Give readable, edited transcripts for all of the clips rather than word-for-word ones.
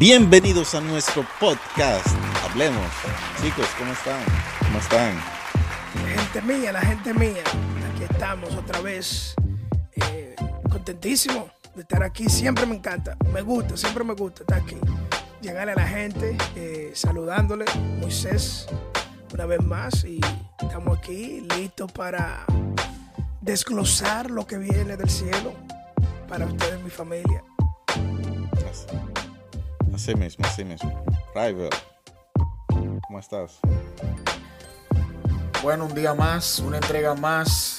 Bienvenidos a nuestro podcast. Hablemos. Chicos, ¿cómo están? ¿Cómo están? La gente mía. Aquí estamos otra vez. Contentísimo de estar aquí. Siempre me encanta. Siempre me gusta estar aquí. Llegar a la gente, saludándole. Moisés, una vez más. Y estamos aquí listos para desglosar lo que viene del cielo para ustedes, mi familia. Así mismo. Rival, ¿cómo estás? Bueno, un día más, una entrega más,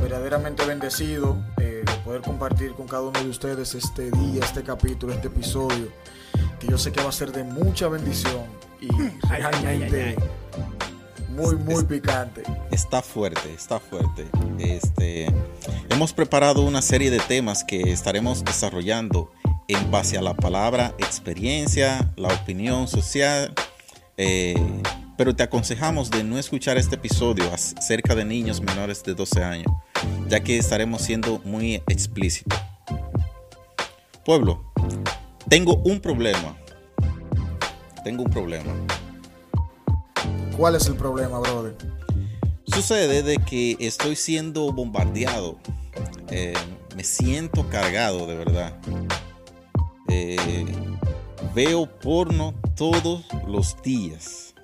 verdaderamente bendecido de poder compartir con cada uno de ustedes este día, este capítulo, este episodio, que yo sé que va a ser de mucha bendición y realmente muy picante. Está fuerte. Hemos preparado una serie de temas que estaremos desarrollando en base a la palabra experiencia, la opinión social, pero te aconsejamos de no escuchar este episodio acerca de niños menores de 12 años, ya que estaremos siendo muy explícitos. Pueblo, tengo un problema. ¿Cuál es el problema, brother? Sucede de que estoy siendo bombardeado, me siento cargado de verdad. Veo porno todos los días.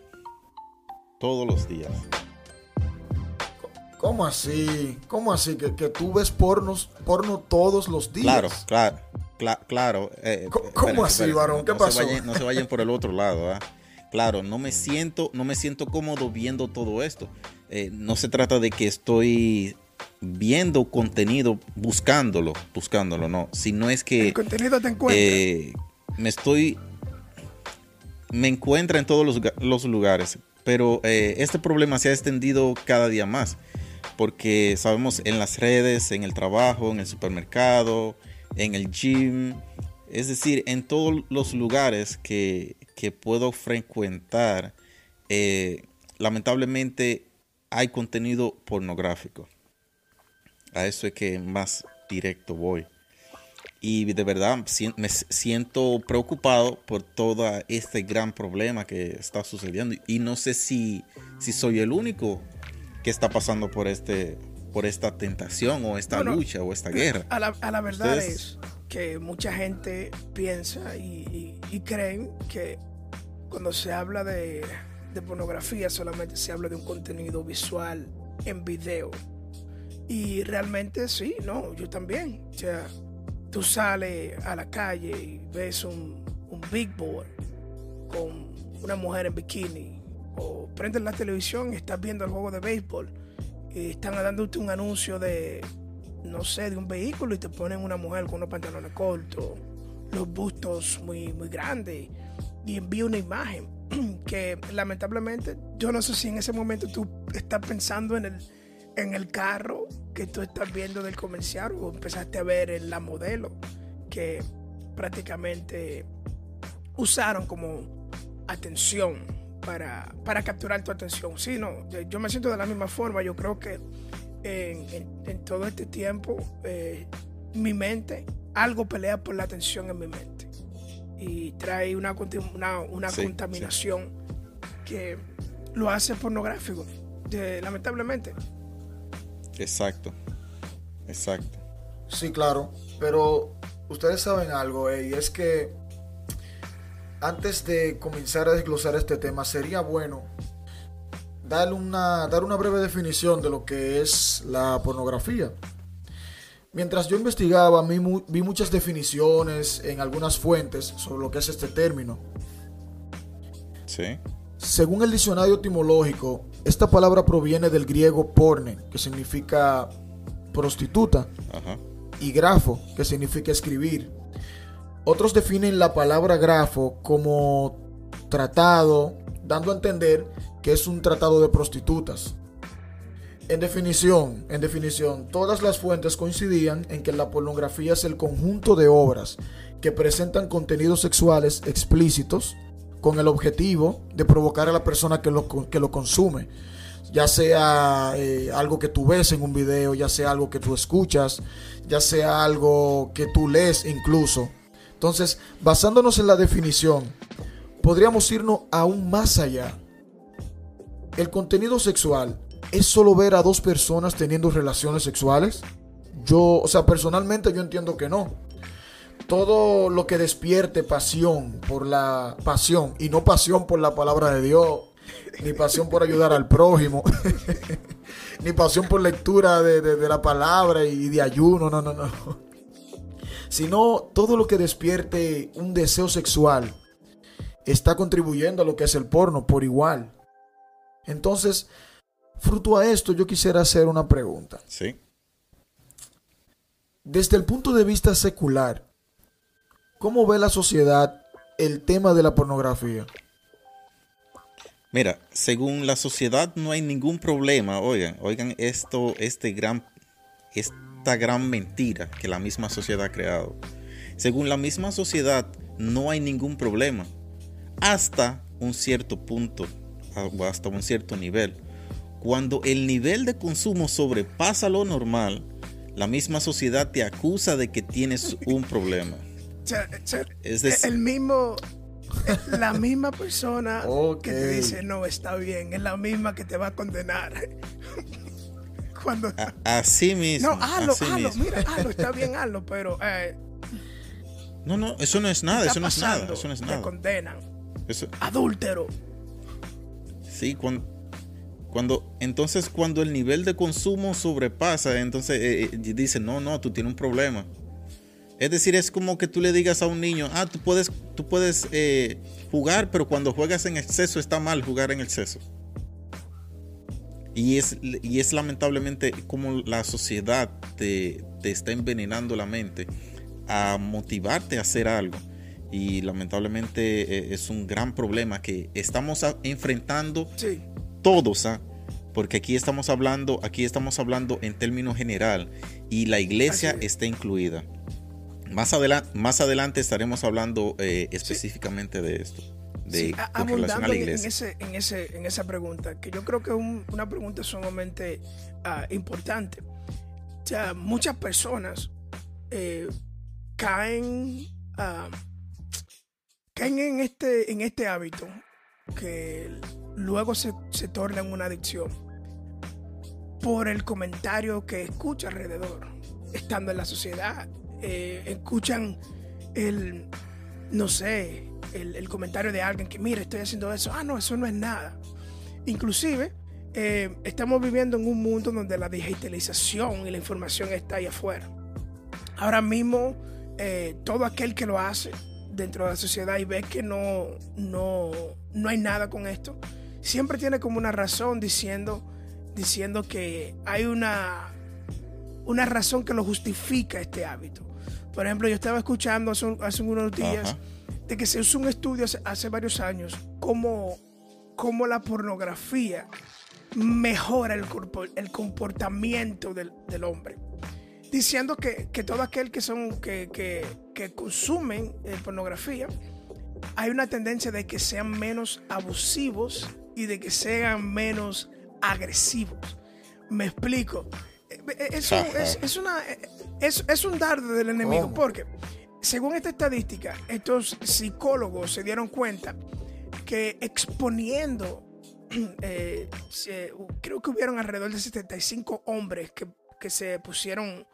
¿Cómo así? ¿Que tú ves porno todos los días? Claro. ¿Cómo así, varón? ¿Qué pasó? No se vayan por el otro lado, ¿eh? Claro, no me siento cómodo viendo todo esto. No se trata de que estoy viendo contenido, buscándolo, no. Si no es que el contenido te encuentra. Me encuentra en todos los lugares. Pero este problema se ha extendido cada día más, porque sabemos, en las redes, en el trabajo, en el supermercado, en el gym, es decir, en todos los lugares que puedo frecuentar, lamentablemente hay contenido pornográfico. A eso es que más directo voy. Y de verdad me siento preocupado por todo este gran problema que está sucediendo. Y no sé si soy el único que está pasando por esta tentación o esta lucha o esta guerra. A la verdad es que mucha gente piensa y creen que cuando se habla de pornografía solamente se habla de un contenido visual en video. Y realmente sí, no, yo también. O sea, tú sales a la calle y ves un big board con una mujer en bikini, o prendes la televisión y estás viendo el juego de béisbol y están dándote un anuncio de, no sé, de un vehículo y te ponen una mujer con unos pantalones cortos, los bustos muy, muy grandes, y envía una imagen que lamentablemente, yo no sé si en ese momento tú estás pensando en el carro que tú estás viendo del comercial, o empezaste a ver en la modelo que prácticamente usaron como atención para capturar tu atención. Sí, no, yo me siento de la misma forma. Yo creo que en todo este tiempo mi mente, algo pelea por la atención en mi mente y trae una contaminación que lo hace pornográfico, lamentablemente. Exacto. Sí, claro, pero ustedes saben algo, y es que antes de comenzar a desglosar este tema, sería bueno dar una breve definición de lo que es la pornografía. Mientras yo investigaba, vi muchas definiciones en algunas fuentes sobre lo que es este término. Sí. Según el diccionario etimológico, Esta palabra proviene del griego porne, que significa prostituta, y grafo, que significa escribir. Otros definen la palabra grafo como tratado, dando a entender que es un tratado de prostitutas. En definición, todas las fuentes coincidían en que la pornografía es el conjunto de obras que presentan contenidos sexuales explícitos con el objetivo de provocar a la persona que lo consume, ya sea algo que tú ves en un video, ya sea algo que tú escuchas, ya sea algo que tú lees incluso. Entonces, basándonos en la definición, podríamos irnos aún más allá. El contenido sexual es solo ver a dos personas teniendo relaciones sexuales. Personalmente yo entiendo que no. Todo lo que despierte pasión, y no pasión por la palabra de Dios, ni pasión por ayudar al prójimo, ni pasión por lectura de la palabra y de ayuno, no. Sino todo lo que despierte un deseo sexual está contribuyendo a lo que es el porno por igual. Entonces, fruto a esto, yo quisiera hacer una pregunta. Sí. Desde el punto de vista secular, ¿cómo ve la sociedad el tema de la pornografía? Mira, según la sociedad no hay ningún problema. Oigan esto, esta gran mentira que la misma sociedad ha creado. Según la misma sociedad no hay ningún problema hasta un cierto punto, hasta un cierto nivel. Cuando el nivel de consumo sobrepasa lo normal, la misma sociedad te acusa de que tienes un problema. Es decir, la misma persona que te dice no está bien es la misma que te va a condenar. Cuando así mismo. No, hazlo, está bien, hazlo, pero no, eso no es nada. Te condenan. Adúltero. Sí, cuando el nivel de consumo sobrepasa, entonces dicen, no, tú tienes un problema. Es decir, es como que tú le digas a un niño, tú puedes jugar, pero cuando juegas en exceso está mal jugar en exceso. Y es lamentablemente como la sociedad te está envenenando la mente a motivarte a hacer algo. Y lamentablemente es un gran problema que estamos enfrentando. Sí. Todos, porque aquí estamos hablando en términos general y la iglesia está incluida. Más adelante estaremos hablando específicamente de esto, con relación a la iglesia. En esa pregunta, que yo creo que es una pregunta sumamente importante. O sea, muchas personas caen en este hábito que luego se torna en una adicción por el comentario que escucha alrededor, estando en la sociedad. Escuchan el comentario de alguien que mira, estoy haciendo eso. Eso no es nada. Inclusive, estamos viviendo en un mundo donde la digitalización y la información está ahí afuera. Ahora mismo, todo aquel que lo hace dentro de la sociedad y ve que no hay nada con esto, siempre tiene como una razón diciendo que hay una razón que lo justifica este hábito. Por ejemplo, yo estaba escuchando hace unos días de que se hizo un estudio hace varios años cómo la pornografía mejora el comportamiento del hombre. Diciendo que todo aquel que consumen pornografía, hay una tendencia de que sean menos abusivos y de que sean menos agresivos. Me explico. Es un dardo del enemigo, porque según esta estadística, estos psicólogos se dieron cuenta que exponiendo, creo que hubieron alrededor de 75 hombres que se pusieron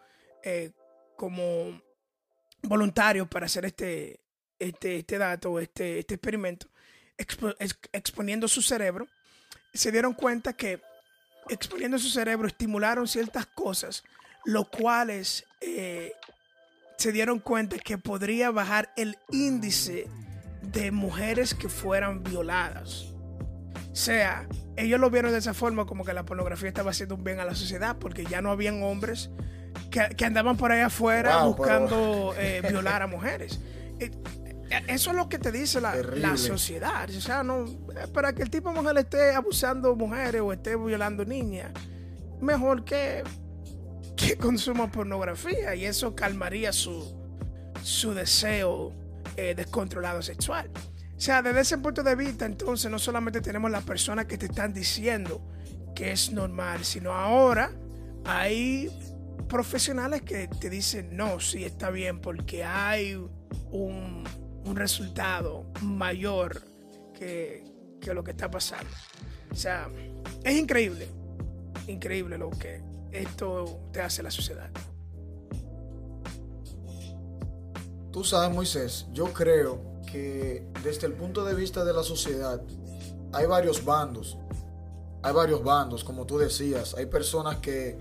como voluntarios para hacer este experimento, exponiendo su cerebro. Se dieron cuenta que exponiendo su cerebro estimularon ciertas cosas, lo cuales se dieron cuenta que podría bajar el índice de mujeres que fueran violadas. sea, ellos lo vieron de esa forma, como que la pornografía estaba haciendo un bien a la sociedad, porque ya no habían hombres que andaban por ahí afuera buscando violar a mujeres. Eso es lo que te dice la sociedad. O sea, no, para que el tipo de mujer esté abusando mujeres o esté violando niñas, mejor que consuma pornografía, y eso calmaría su deseo descontrolado sexual. O sea, desde ese punto de vista, entonces, no solamente tenemos las personas que te están diciendo que es normal, sino ahora hay profesionales que te dicen, no, sí está bien, porque hay un resultado mayor que lo que está pasando. O sea, es increíble lo que esto te hace la sociedad. Tú sabes, Moisés, yo creo que desde el punto de vista de la sociedad hay varios bandos. Hay varios bandos, como tú decías. Hay personas que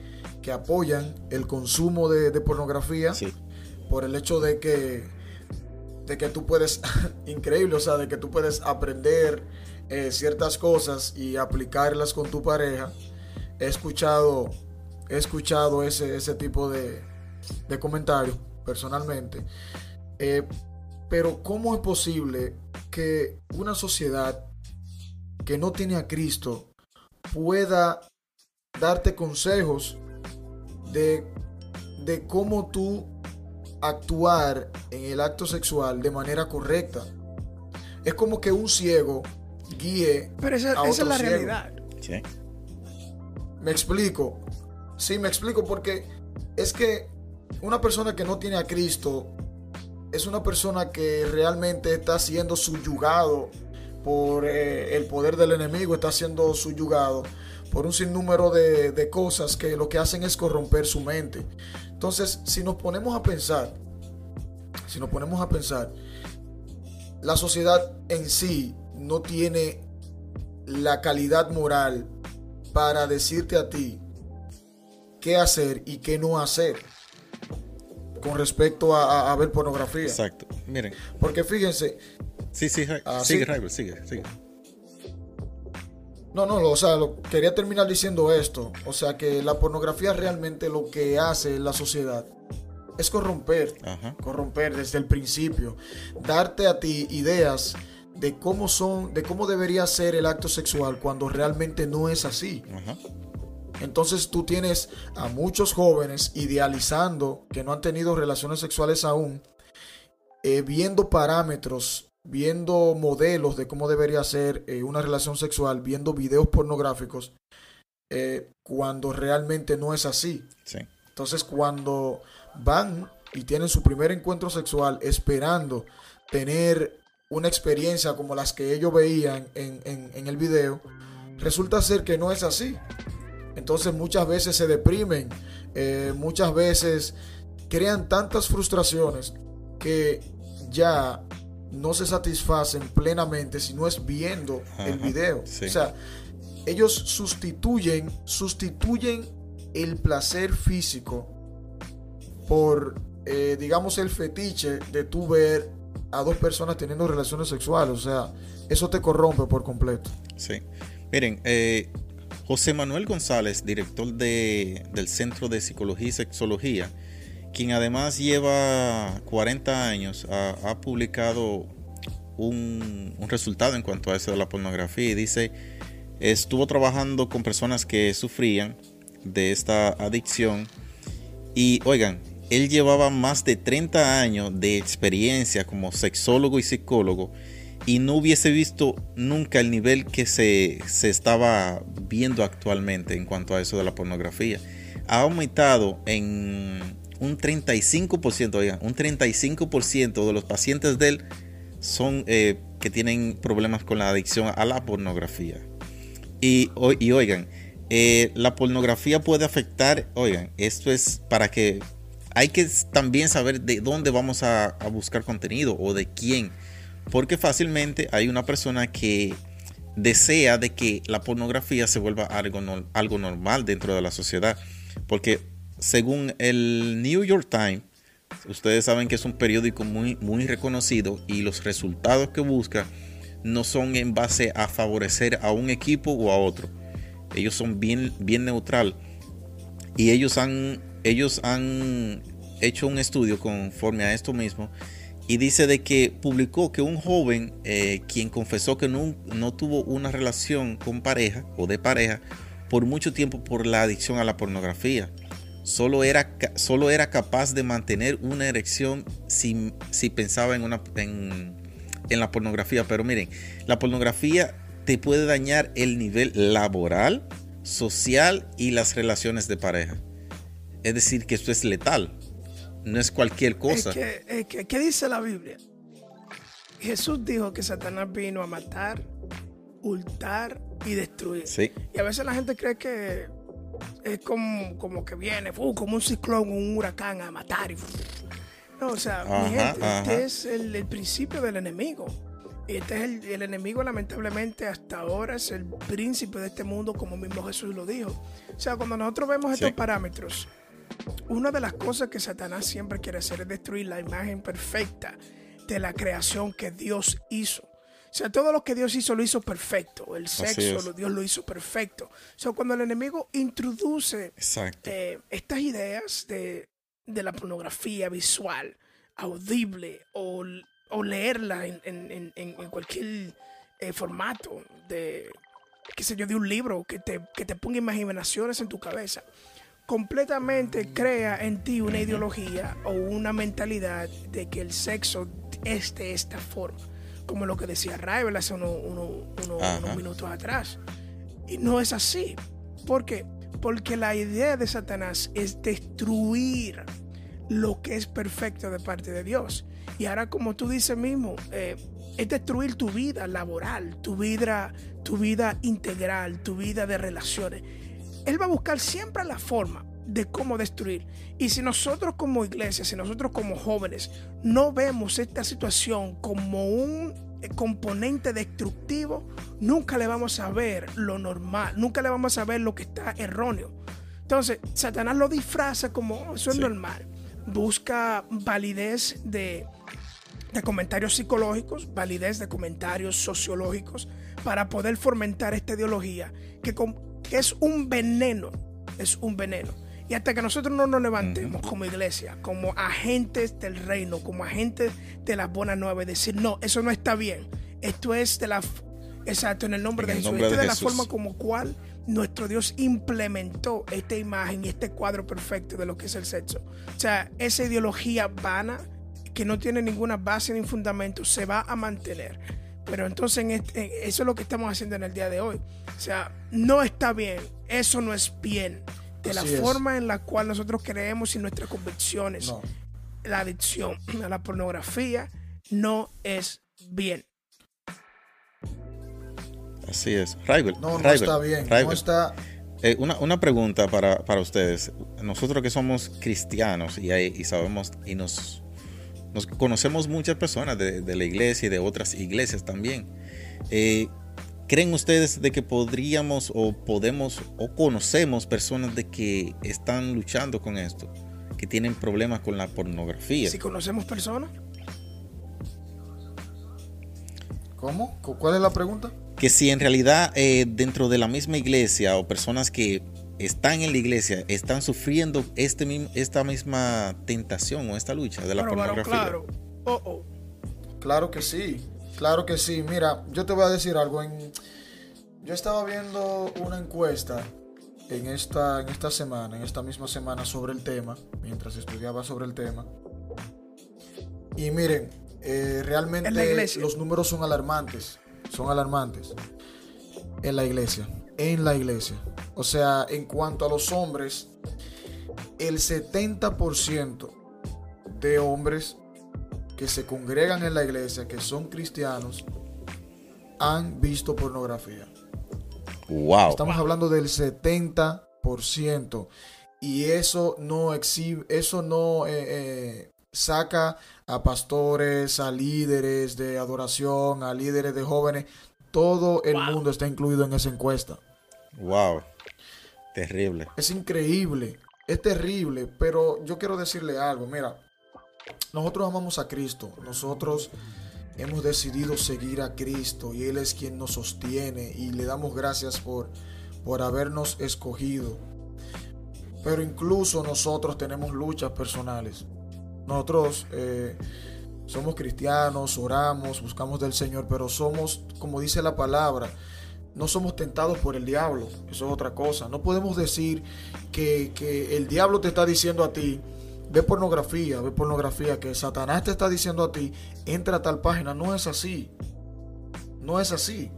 apoyan el consumo de pornografía, sí, por el hecho de que tú puedes, increíble, o sea, de que tú puedes aprender ciertas cosas y aplicarlas con tu pareja. He escuchado ese tipo de comentarios personalmente. Pero ¿cómo es posible que una sociedad que no tiene a Cristo pueda darte consejos de cómo tú actuar en el acto sexual de manera correcta? Es como que un ciego guíe a otro ciego. Pero esa es la realidad. Sí. Me explico. Sí, me explico, porque es que una persona que no tiene a Cristo es una persona que realmente está siendo subyugado por el poder del enemigo, está siendo subyugado por un sinnúmero de cosas que lo que hacen es corromper su mente. Entonces, si nos ponemos a pensar, la sociedad en sí no tiene la calidad moral para decirte a ti qué hacer y qué no hacer con respecto a ver pornografía. Exacto, miren. Porque fíjense. Sí, sigue. Quería terminar diciendo esto. O sea, que la pornografía realmente lo que hace en la sociedad es corromper. Ajá. Corromper desde el principio. Darte a ti ideas de cómo debería ser el acto sexual cuando realmente no es así. Ajá. Entonces tú tienes a muchos jóvenes idealizando que no han tenido relaciones sexuales aún, viendo parámetros, viendo modelos de cómo debería ser una relación sexual, viendo videos pornográficos, cuando realmente no es así. Sí. Entonces cuando van y tienen su primer encuentro sexual esperando tener una experiencia como las que ellos veían en el video, resulta ser que no es así. Entonces muchas veces se deprimen, muchas veces crean tantas frustraciones que ya no se satisfacen plenamente si no es viendo, ajá, el video. Sí. O sea, ellos sustituyen el placer físico por, digamos, el fetiche de tú ver a dos personas teniendo relaciones sexuales. O sea, eso te corrompe por completo. Sí. Miren, José Manuel González, director del Centro de Psicología y Sexología, quien además lleva 40 años, ha publicado un resultado en cuanto a eso de la pornografía, y dice, estuvo trabajando con personas que sufrían de esta adicción y, oigan, él llevaba más de 30 años de experiencia como sexólogo y psicólogo, y no hubiese visto nunca el nivel que se estaba viendo actualmente en cuanto a eso de la pornografía. Ha aumentado en un 35%, oigan, un 35% de los pacientes de él son que tienen problemas con la adicción a la pornografía. Y oigan, la pornografía puede afectar, oigan, esto es para que hay que también saber de dónde vamos a buscar contenido o de quién. Porque fácilmente hay una persona que desea de que la pornografía se vuelva algo normal dentro de la sociedad. Porque según el New York Times, ustedes saben que es un periódico muy, muy reconocido, y los resultados que busca no son en base a favorecer a un equipo o a otro. Ellos son bien neutral. Y ellos han hecho un estudio conforme a esto mismo. Y dice de que publicó que un joven quien confesó que no tuvo una relación con pareja o de pareja por mucho tiempo por la adicción a la pornografía. Solo era capaz de mantener una erección si pensaba en la pornografía. Pero miren, la pornografía te puede dañar el nivel laboral, social y las relaciones de pareja. Es decir, que esto es letal. No es cualquier cosa. ¿Qué dice la Biblia? Jesús dijo que Satanás vino a matar, hurtar y destruir. Sí. Y a veces la gente cree que es como que viene como un ciclón o un huracán a matar. No, o sea, mi gente, este es el principio del enemigo. Este es el enemigo, lamentablemente, hasta ahora es el príncipe de este mundo, como mismo Jesús lo dijo. O sea, cuando nosotros vemos estos parámetros, una de las cosas que Satanás siempre quiere hacer es destruir la imagen perfecta de la creación que Dios hizo. O sea, todo lo que Dios hizo, lo hizo perfecto. El sexo, Dios lo hizo perfecto. O sea, cuando el enemigo introduce estas ideas de la pornografía visual, audible o leerla en cualquier formato de, qué sé yo, de un libro que te ponga imaginaciones en tu cabeza, completamente crea en ti una ideología o una mentalidad de que el sexo es de esta forma, como lo que decía Raibel hace unos minutos atrás. Y no es así. ¿Por qué? Porque la idea de Satanás es destruir lo que es perfecto de parte de Dios. Y ahora, como tú dices mismo, es destruir tu vida laboral, tu vida integral, tu vida de relaciones. Él va a buscar siempre la forma de cómo destruir. Y si nosotros como iglesia, si nosotros como jóvenes no vemos esta situación como un componente destructivo, nunca le vamos a ver lo normal, nunca le vamos a ver lo que está erróneo. Entonces, Satanás lo disfraza como eso es normal. Busca validez de comentarios psicológicos, validez de comentarios sociológicos para poder fomentar esta ideología que es un veneno, es un veneno. Y hasta que nosotros no nos levantemos como iglesia, como agentes del reino, como agentes de las buenas nuevas, y decir, no, eso no está bien. Esto es en el nombre de Jesús. Esto es de la forma como cual nuestro Dios implementó esta imagen y este cuadro perfecto de lo que es el sexo. O sea, esa ideología vana que no tiene ninguna base ni fundamento se va a mantener. Pero entonces eso es lo que estamos haciendo en el día de hoy. O sea, no está bien, eso no es bien. De la forma en la cual nosotros creemos y nuestras convicciones, la adicción a la pornografía no es bien. Así es. Raibel. No está bien. Raibel. No está... Una pregunta para ustedes. Nosotros que somos cristianos y sabemos y nos conocemos muchas personas de la iglesia y de otras iglesias también. ¿Creen ustedes de que podríamos o podemos o conocemos personas de que están luchando con esto, que tienen problemas con la pornografía? ¿Si conocemos personas? ¿Cómo? ¿Cuál es la pregunta? Que si en realidad dentro de la misma iglesia o personas que están en la iglesia están sufriendo esta misma tentación o esta lucha de la pornografía. Claro, Claro que sí, Mira, yo te voy a decir algo. Yo estaba viendo una encuesta en esta misma semana sobre el tema, mientras estudiaba sobre el tema. Y miren, realmente los números son alarmantes. En la iglesia. O sea, en cuanto a los hombres, el 70% de hombres que se congregan en la iglesia, que son cristianos, han visto pornografía. Wow. Estamos hablando del 70%. Y eso no exhibe, eso no saca a pastores, a líderes de adoración, a líderes de jóvenes. Todo el mundo está incluido en esa encuesta. Wow. Terrible. Es increíble. Es terrible. Pero yo quiero decirle algo. Mira, nosotros amamos a Cristo. Nosotros Hemos decidido seguir a Cristo y Él es quien nos sostiene, y le damos gracias por habernos escogido. Pero incluso nosotros tenemos luchas personales. Nosotros somos cristianos, oramos, buscamos del Señor, pero somos, como dice la palabra, no somos tentados por el diablo. Eso es otra cosa. No podemos decir que el diablo te está diciendo a ti, ve pornografía, que Satanás te está diciendo a ti, entra a tal página. No es así. No es así.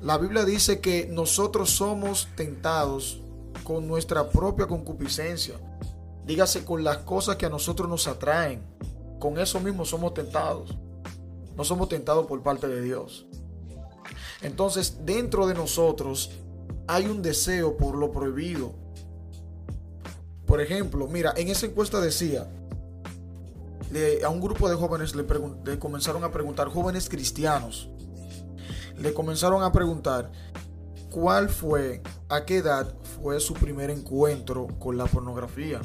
La Biblia dice que nosotros somos tentados con nuestra propia concupiscencia. Dígase, con las cosas que a nosotros nos atraen. Con eso mismo somos tentados. No somos tentados por parte de Dios. Entonces, dentro de nosotros hay un deseo por lo prohibido. Por ejemplo, mira, en esa encuesta decía, a un grupo de jóvenes le comenzaron a preguntar, jóvenes cristianos, le comenzaron a preguntar cuál fue, a qué edad fue su primer encuentro con la pornografía.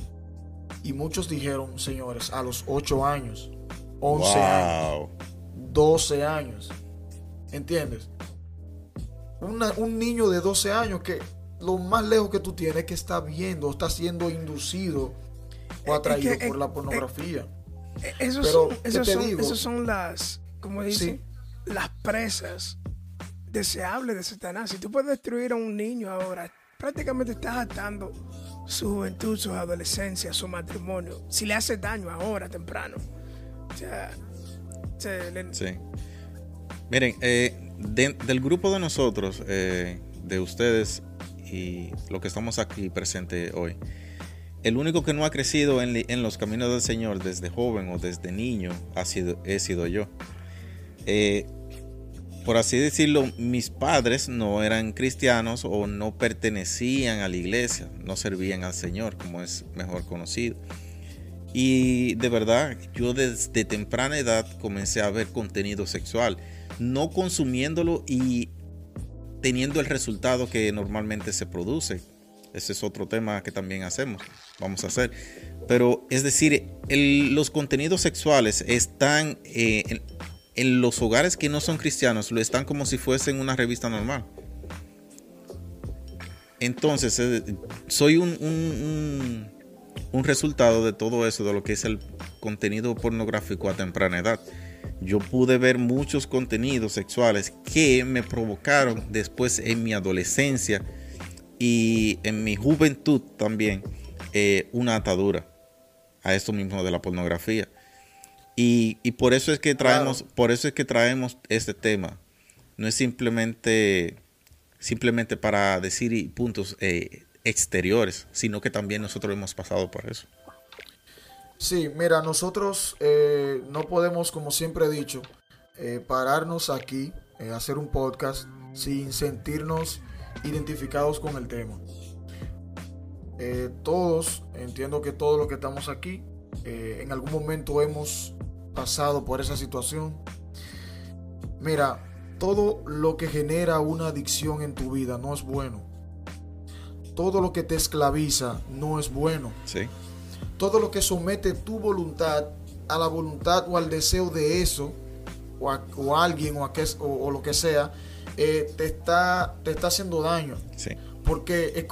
Y muchos dijeron, señores, a los 8 años, 11 wow. años, 12 años. ¿Entiendes? Un niño de 12 años que lo más lejos que tú tienes es que está viendo, está siendo inducido o atraído por la pornografía. Esos son las, como dicen, sí, las presas deseables de Satanás. Si tú puedes destruir a un niño ahora, prácticamente estás atando su juventud, su adolescencia, su matrimonio. Si le haces daño ahora, temprano. Sí. Miren, del grupo de nosotros, de ustedes y los que estamos aquí presentes hoy, el único que no ha crecido en los caminos del Señor desde joven o desde niño he sido yo. Por así decirlo, mis padres no eran cristianos o no pertenecían a la iglesia, no servían al Señor, como es mejor conocido. Y de verdad, yo desde temprana edad comencé a ver contenido sexual, no consumiéndolo y teniendo el resultado que normalmente se produce. Ese es otro tema que también vamos a hacer. Pero es decir, los contenidos sexuales están en los hogares que no son cristianos, lo están como si fuesen una revista normal. Entonces, soy un resultado de todo eso, de lo que es el contenido pornográfico a temprana edad. Yo pude ver muchos contenidos sexuales que me provocaron después en mi adolescencia y en mi juventud también una atadura a esto mismo de la pornografía. Y por eso es que traemos, wow, por eso es que traemos este tema. No es simplemente para decir puntos exteriores, sino que también nosotros hemos pasado por eso. Sí, mira, nosotros no podemos, como siempre he dicho, pararnos aquí, hacer un podcast sin sentirnos identificados con el tema. Todos, entiendo que todos los que estamos aquí, en algún momento hemos pasado por esa situación. Mira, todo lo que genera una adicción en tu vida no es bueno. Todo lo que te esclaviza no es bueno. Sí. Todo lo que somete tu voluntad a la voluntad o al deseo de eso, o a alguien, o lo que sea, te está haciendo daño. Sí. Porque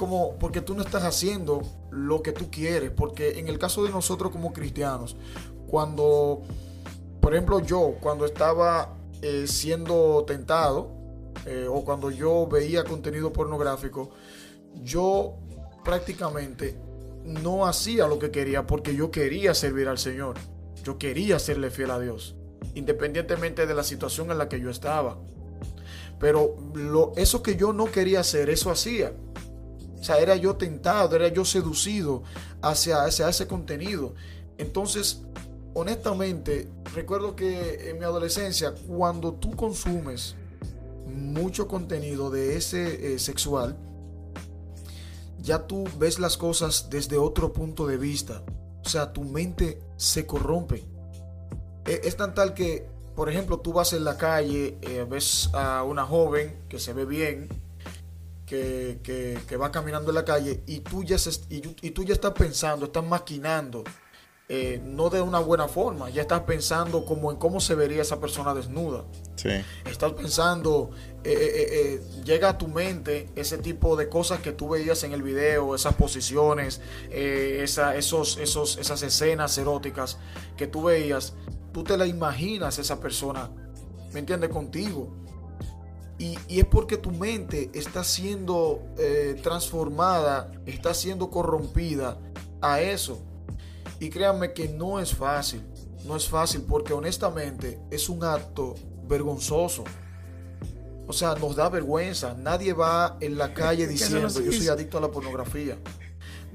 tú no estás haciendo lo que tú quieres. Porque en el caso de nosotros como cristianos, cuando, por ejemplo, yo, cuando estaba siendo tentado, o cuando yo veía contenido pornográfico, yo prácticamente no hacía lo que quería, porque yo quería servir al Señor, yo quería serle fiel a Dios, independientemente de la situación en la que yo estaba. Pero eso que yo no quería hacer, eso hacía. O sea, era yo tentado, era yo seducido hacia ese contenido. Entonces, honestamente, recuerdo que en mi adolescencia, cuando tú consumes mucho contenido de ese sexual, ya tú ves las cosas desde otro punto de vista. O sea, tu mente se corrompe. Es tan tal que, por ejemplo, tú vas en la calle, ves a una joven que se ve bien, que va caminando en la calle, y tú ya estás pensando, estás maquinando no de una buena forma. Ya estás pensando como en cómo se vería esa persona desnuda. Sí. Estás pensando, llega a tu mente ese tipo de cosas que tú veías en el video, esas posiciones, esas escenas eróticas que tú veías. Tú te la imaginas esa persona, ¿me entiendes? Contigo. Y es porque tu mente está siendo transformada, está siendo corrompida a eso. Y créanme que no es fácil, no es fácil, porque honestamente es un acto vergonzoso. O sea, nos da vergüenza. Nadie va en la calle diciendo, yo soy adicto a la pornografía.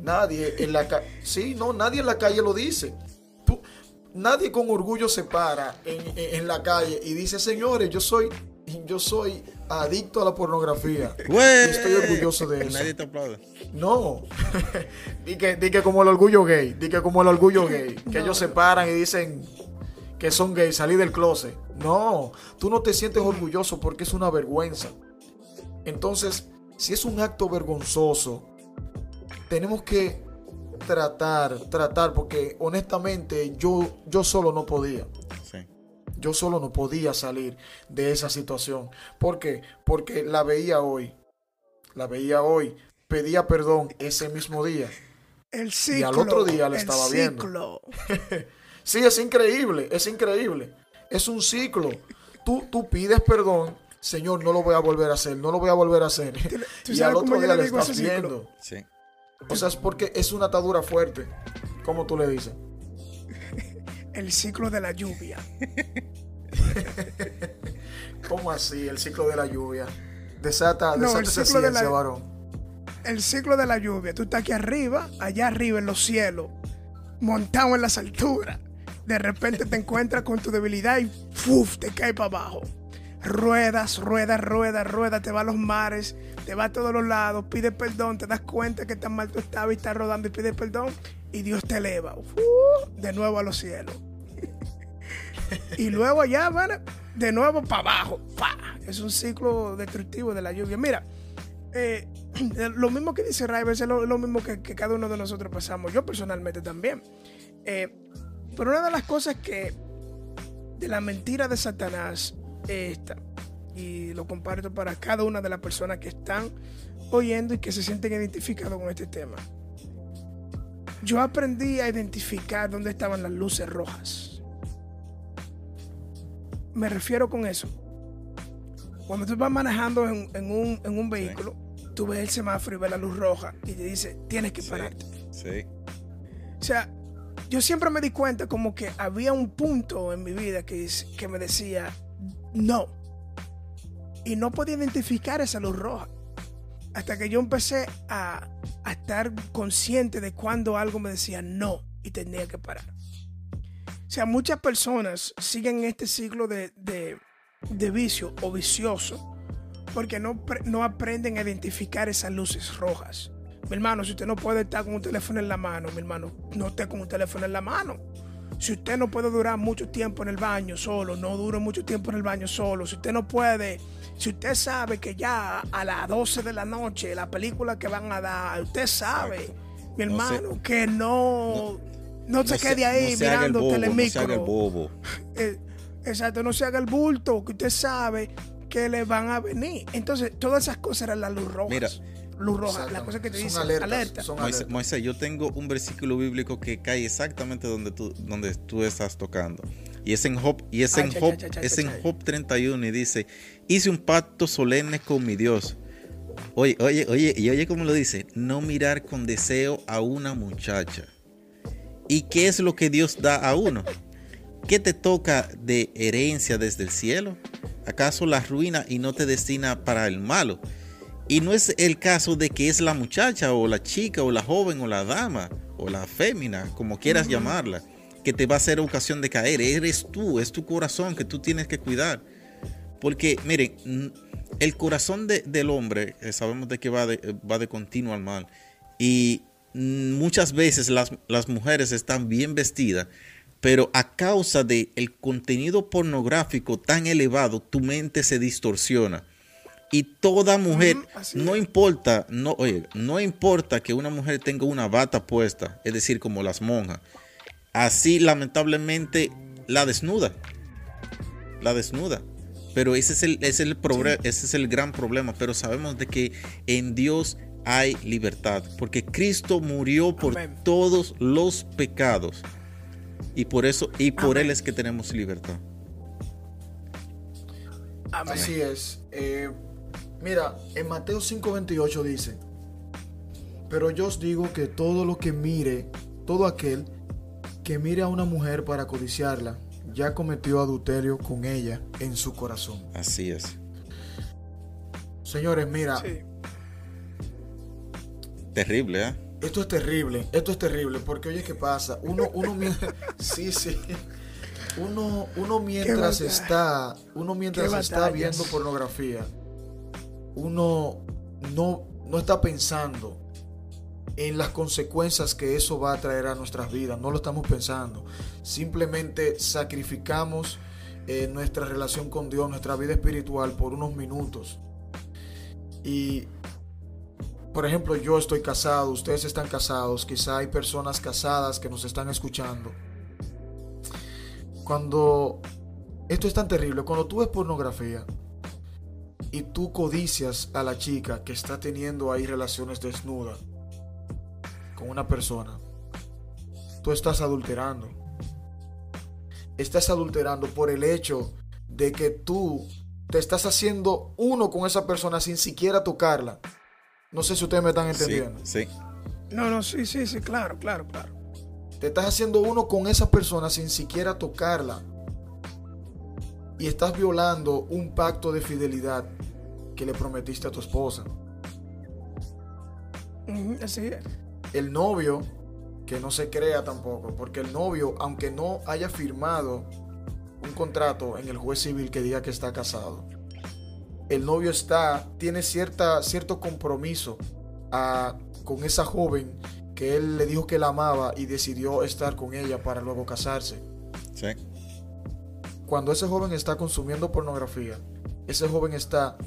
Nadie en la calle, sí, no, nadie en la calle lo dice. Nadie con orgullo se para en la calle y dice, señores, yo soy adicto a la pornografía. ¡Wey! Y estoy orgulloso de eso. Nadie te aplaude. No. di que como el orgullo gay. Di que como el orgullo gay. Que ellos se paran y dicen que son gays. Salí del closet. No. Tú no te sientes orgulloso porque es una vergüenza. Entonces, si es un acto vergonzoso, tenemos que tratar. Porque honestamente yo solo no podía. Yo solo no podía salir de esa situación. ¿Por qué? Porque la veía hoy. Pedía perdón ese mismo día. El ciclo. Y al otro día la estaba viendo. Sí, es increíble. Es increíble. Es un ciclo. Tú pides perdón. Señor, no lo voy a volver a hacer. Y al otro día la estás viendo. Sí. O sea, es porque es una atadura fuerte. ¿Cómo tú le dices? El ciclo de la lluvia. ¿Cómo así? El ciclo de la lluvia. Desata esa ciencia, varón. El ciclo de la lluvia. Tú estás aquí arriba, allá arriba en los cielos, montado en las alturas. De repente te encuentras con tu debilidad y ¡fuf! Te caes para abajo. Ruedas, te va a los mares, te va a todos los lados, pides perdón, te das cuenta que tan mal tú estabas y estás rodando y pides perdón y Dios te eleva de nuevo a los cielos. Y luego allá van de nuevo para abajo. Es un ciclo destructivo de la lluvia. Mira, lo mismo que dice Raiver es lo mismo que cada uno de nosotros pasamos. Yo personalmente también. Pero una de las cosas que de la mentira de Satanás, esta, y lo comparto para cada una de las personas que están oyendo y que se sienten identificados con este tema. Yo aprendí a identificar dónde estaban las luces rojas. Me refiero con eso. Cuando tú vas manejando en un vehículo, sí, tú ves el semáforo y ves la luz roja y te dice, tienes que pararte. Sí. O sea, yo siempre me di cuenta como que había un punto en mi vida que me decía no. Y no podía identificar esa luz roja. Hasta que yo empecé a estar consciente de cuando algo me decía no y tenía que parar. O sea, muchas personas siguen este ciclo de vicio o vicioso porque no aprenden a identificar esas luces rojas. Mi hermano, si usted no puede estar con un teléfono en la mano, mi hermano, no esté con un teléfono en la mano. Si usted no puede durar mucho tiempo en el baño solo, no dure mucho tiempo en el baño solo. Si usted no puede, si usted sabe que ya a las 12 de la noche la película que van a dar, usted sabe, exacto, mi hermano, no se, que no se quede ahí mirando telemicro. No se haga el bobo. Exacto, no se haga el bulto, que usted sabe que le van a venir. Entonces, todas esas cosas eran las luz rojas. Mira, luz roja, las cosas que te dicen, alerta. Moisés, yo tengo un versículo bíblico que cae exactamente donde tú estás tocando. Y es en Job 31 y dice, hice un pacto solemne con mi Dios. Oye, y oye cómo lo dice, no mirar con deseo a una muchacha. ¿Y qué es lo que Dios da a uno? ¿Qué te toca de herencia desde el cielo? ¿Acaso la ruina y no te destina para el malo? Y no es el caso de que es la muchacha o la chica o la joven o la dama o la fémina, como quieras llamarla, que te va a ser ocasión de caer. Eres tú, es tu corazón que tú tienes que cuidar. Porque, miren, el corazón del hombre, sabemos de que va de continuo al mal. Y muchas veces las mujeres están bien vestidas, pero a causa del contenido pornográfico tan elevado, tu mente se distorsiona. Y toda mujer, no importa que una mujer tenga una bata puesta, es decir, como las monjas, así lamentablemente la desnuda. Pero ese es el gran problema. Pero sabemos de que en Dios hay libertad, porque Cristo murió por todos los pecados, y por eso y por Él es que tenemos libertad. Amén. Así es. Mira, en Mateo 5:28 dice: pero yo os digo que todo aquel que mire a una mujer para codiciarla, ya cometió adulterio con ella en su corazón. Así es. Señores, mira. Sí. Terrible, ¿eh? Esto es terrible, porque oye, ¿qué pasa? Uno mientras sí. Uno mientras está viendo pornografía, uno no está pensando en las consecuencias que eso va a traer a nuestras vidas. No lo estamos pensando. Simplemente sacrificamos nuestra relación con Dios, nuestra vida espiritual, por unos minutos. Y, por ejemplo, yo estoy casado, ustedes están casados, quizá hay personas casadas que nos están escuchando. Cuando esto es tan terrible, cuando tú ves pornografía y tú codicias a la chica que está teniendo ahí relaciones desnudas con una persona, tú estás adulterando. Estás adulterando por el hecho de que tú te estás haciendo uno con esa persona sin siquiera tocarla. No sé si ustedes me están entendiendo. Sí. No, sí, claro. Te estás haciendo uno con esa persona sin siquiera tocarla. Y estás violando un pacto de fidelidad que le prometiste a tu esposa. Así es. El novio, que no se crea tampoco, porque el novio, aunque no haya firmado un contrato en el juez civil que diga que está casado, el novio tiene cierto compromiso con esa joven que él le dijo que la amaba y decidió estar con ella para luego casarse. Sí. Cuando ese joven está consumiendo pornografía, ese joven está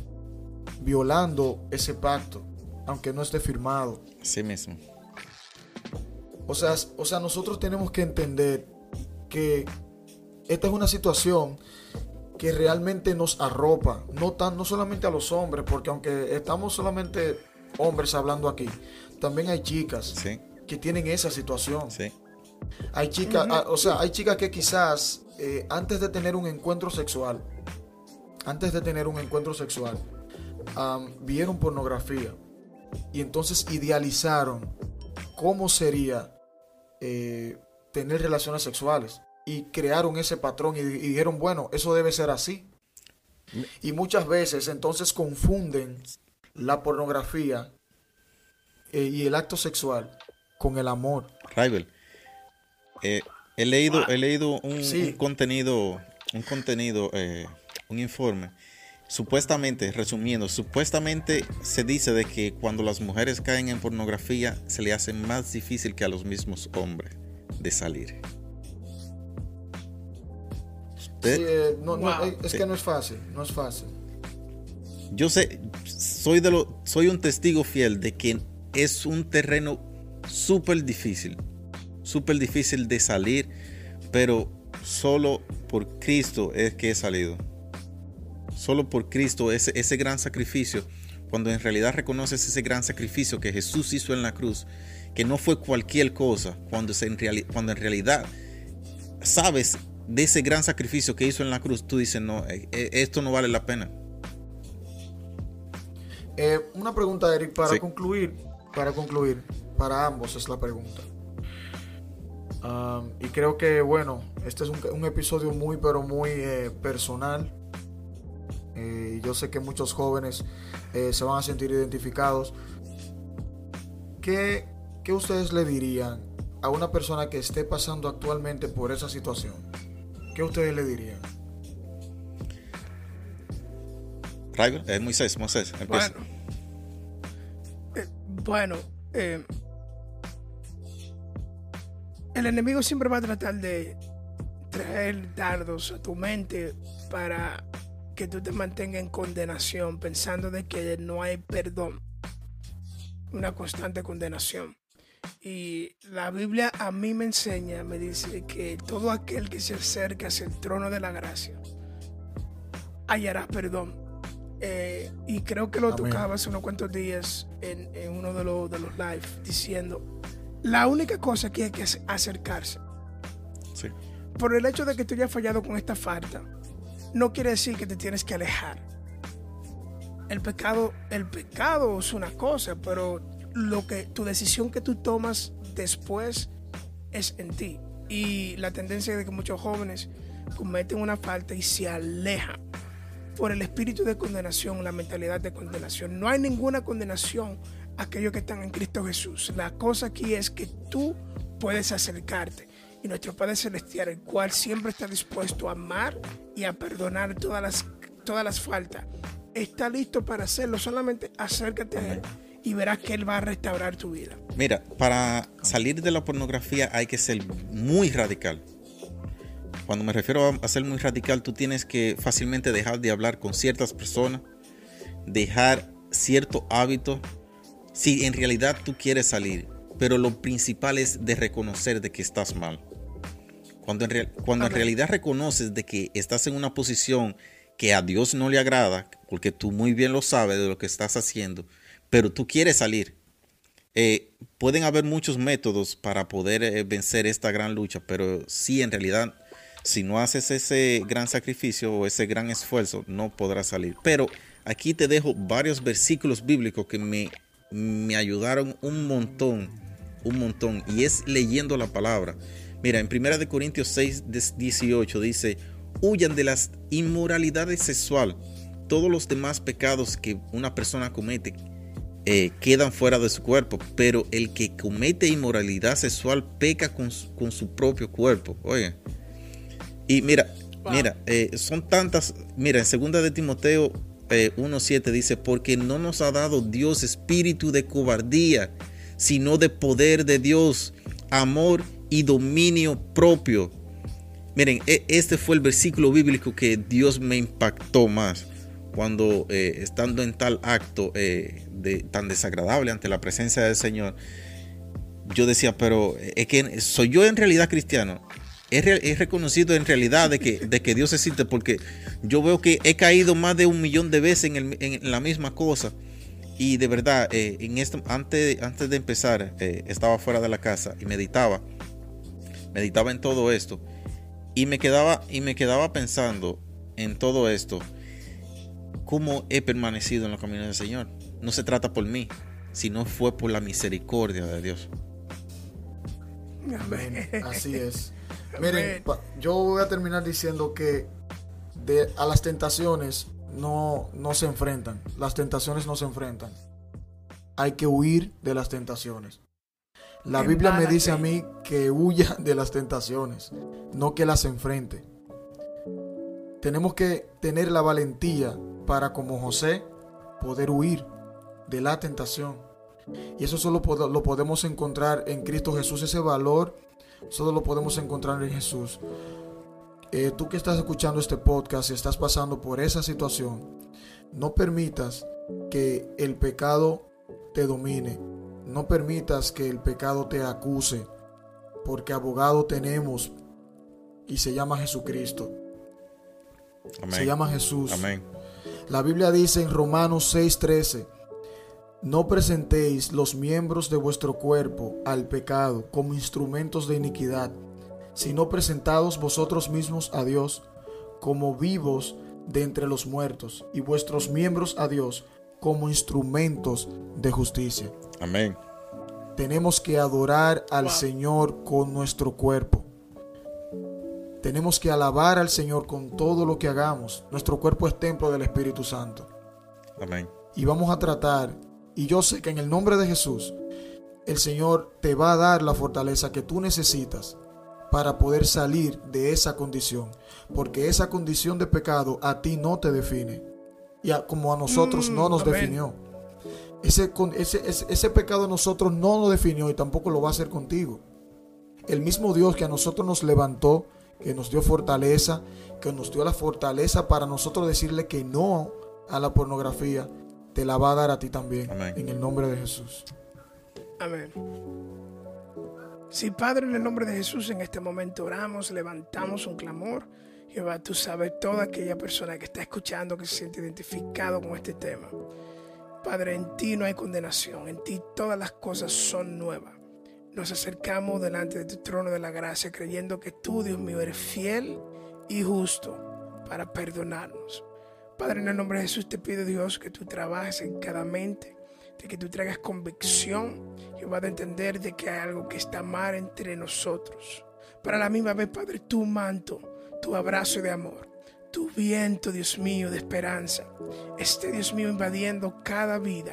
violando ese pacto, aunque no esté firmado. Sí mismo. O sea, nosotros tenemos que entender que esta es una situación que realmente nos arropa, no solamente a los hombres, porque aunque estamos solamente hombres hablando aquí, también hay chicas que tienen esa situación. Sí. Hay chicas, hay chicas que quizás antes de tener un encuentro sexual, vieron pornografía y entonces idealizaron cómo sería tener relaciones sexuales, y crearon ese patrón y dijeron, bueno, eso debe ser así. Y muchas veces entonces confunden la pornografía y el acto sexual con el amor. Rival, he leído un contenido, un informe. Supuestamente se dice de que cuando las mujeres caen en pornografía se le hace más difícil que a los mismos hombres de salir. No, no es fácil. Yo sé, soy un testigo fiel de que es un terreno súper difícil de salir, pero solo por Cristo es que he salido. Solo por Cristo, ese gran sacrificio, cuando en realidad reconoces ese gran sacrificio que Jesús hizo en la cruz, que no fue cualquier cosa, cuando en realidad sabes de ese gran sacrificio que hizo en la cruz, tú dices, no, esto no vale la pena. Una pregunta, Eric, para concluir, para ambos es la pregunta. Y creo que, bueno, este es un episodio muy, pero muy personal. Yo sé que muchos jóvenes se van a sentir identificados. ¿Qué ustedes le dirían a una persona que esté pasando actualmente por esa situación? ¿Qué ustedes le dirían? Moisés, empieza. Bueno, el enemigo siempre va a tratar de traer dardos a tu mente para que tú te mantengas en condenación, pensando de que no hay perdón, una constante condenación. Y la Biblia a mí me enseña, me dice que todo aquel que se acerca hacia el trono de la gracia hallará perdón. Y creo que lo tocaba hace unos cuantos días en uno de los live, diciendo, la única cosa que hay que es acercarse. Sí. Por el hecho de que tú hayas fallado con esta falta, no quiere decir que te tienes que alejar. El pecado es una cosa, pero tu decisión que tú tomas después es en ti. Y la tendencia de que muchos jóvenes cometen una falta y se alejan por el espíritu de condenación, la mentalidad de condenación. No hay ninguna condenación a aquellos que están en Cristo Jesús. La cosa aquí es que tú puedes acercarte. Y nuestro Padre Celestial, el cual siempre está dispuesto a amar y a perdonar todas las faltas, está listo para hacerlo. Solamente acércate a Él y verás que Él va a restaurar tu vida. Mira, para salir de la pornografía hay que ser muy radical. Cuando me refiero a ser muy radical, tú tienes que fácilmente dejar de hablar con ciertas personas, dejar cierto hábito, si en realidad tú quieres salir. Pero lo principal es de reconocer de que estás mal. Cuando en realidad reconoces de que estás en una posición que a Dios no le agrada, porque tú muy bien lo sabes de lo que estás haciendo, pero tú quieres salir. Pueden haber muchos métodos para poder vencer esta gran lucha, pero sí, en realidad, si no haces ese gran sacrificio o ese gran esfuerzo, no podrás salir. Pero aquí te dejo varios versículos bíblicos que me ayudaron un montón, y es leyendo la palabra. Mira, en 1 Corintios 6:18 dice, huyan de las inmoralidades sexuales, todos los demás pecados que una persona comete quedan fuera de su cuerpo, pero el que comete inmoralidad sexual peca con su propio cuerpo. Oye, y mira, son tantas. Mira, en 2 de Timoteo 1:7 dice, porque no nos ha dado Dios espíritu de cobardía, sino de poder de Dios, amor y dominio propio. Miren, este fue el versículo bíblico que Dios me impactó más. Cuando estando en tal acto tan desagradable ante la presencia del Señor, yo decía, pero es que soy yo en realidad cristiano. He reconocido en realidad de que Dios existe, porque yo veo que he caído más de 1,000,000 de veces en la misma cosa. Y de verdad, antes de empezar, estaba fuera de la casa y meditaba en todo esto. Y me quedaba pensando en todo esto. ¿Cómo he permanecido en los caminos del Señor? No se trata por mí, sino fue por la misericordia de Dios. Amén. Así es. Miren, yo voy a terminar diciendo que a las tentaciones no se enfrentan. Las tentaciones no se enfrentan. Hay que huir de las tentaciones. La Biblia me dice a mí que huya de las tentaciones, no que las enfrente. Tenemos que tener la valentía para, como José, poder huir de la tentación. Y eso solo lo podemos encontrar en Cristo Jesús, ese valor. Solo lo podemos encontrar en Jesús. Tú que estás escuchando este podcast y estás pasando por esa situación, no permitas que el pecado te domine. No permitas que el pecado te acuse, porque abogado tenemos y se llama Jesucristo. Amén. Se llama Jesús. Amén. La Biblia dice en Romanos 6:13, no presentéis los miembros de vuestro cuerpo al pecado como instrumentos de iniquidad, sino presentados vosotros mismos a Dios como vivos de entre los muertos, y vuestros miembros a Dios como instrumentos de justicia. Amén. Tenemos que adorar al Señor con nuestro cuerpo. Tenemos que alabar al Señor con todo lo que hagamos. Nuestro cuerpo es templo del Espíritu Santo. Amén. Y vamos a tratar. Y yo sé que en el nombre de Jesús, el Señor te va a dar la fortaleza que tú necesitas para poder salir de esa condición. Porque esa condición de pecado a ti no te define. Y como a nosotros no nos definió. Ese pecado a nosotros no nos definió y tampoco lo va a hacer contigo. El mismo Dios que a nosotros nos levantó, que nos dio fortaleza, que nos dio la fortaleza para nosotros decirle que no a la pornografía, te la va a dar a ti también. Amén. En el nombre de Jesús. Amén. Sí, Padre, en el nombre de Jesús, en este momento oramos, levantamos un clamor. Jehová, tú sabes toda aquella persona que está escuchando, que se siente identificado con este tema. Padre, en ti no hay condenación, en ti todas las cosas son nuevas. Nos acercamos delante de tu trono de la gracia, creyendo que tú, Dios mío, eres fiel y justo para perdonarnos. Padre, en el nombre de Jesús te pido, Dios, que tú trabajes en cada mente, de que tú traigas convicción, Jehová, de entender de que hay algo que está mal entre nosotros. Para la misma vez, Padre, tu manto, tu abrazo de amor, tu viento, Dios mío, de esperanza, esté, Dios mío, invadiendo cada vida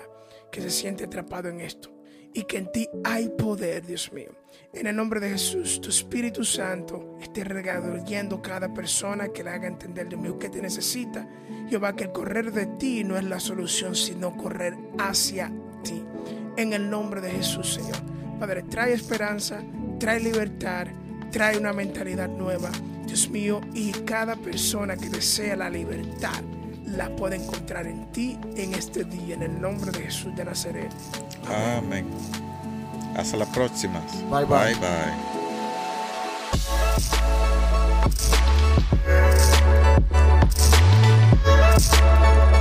que se siente atrapado en esto, y que en ti hay poder, Dios mío. En el nombre de Jesús, tu Espíritu Santo esté regalando cada persona, que le haga entender, Dios mío, que te necesita. Jehová, que el correr de ti no es la solución, sino correr hacia ti. En el nombre de Jesús, Señor. Padre, trae esperanza, trae libertad, trae una mentalidad nueva, Dios mío, y cada persona que desea la libertad la puede encontrar en ti en este día, en el nombre de Jesús de Nazaret. Amén. Hasta la próxima. Bye, bye. Bye, bye.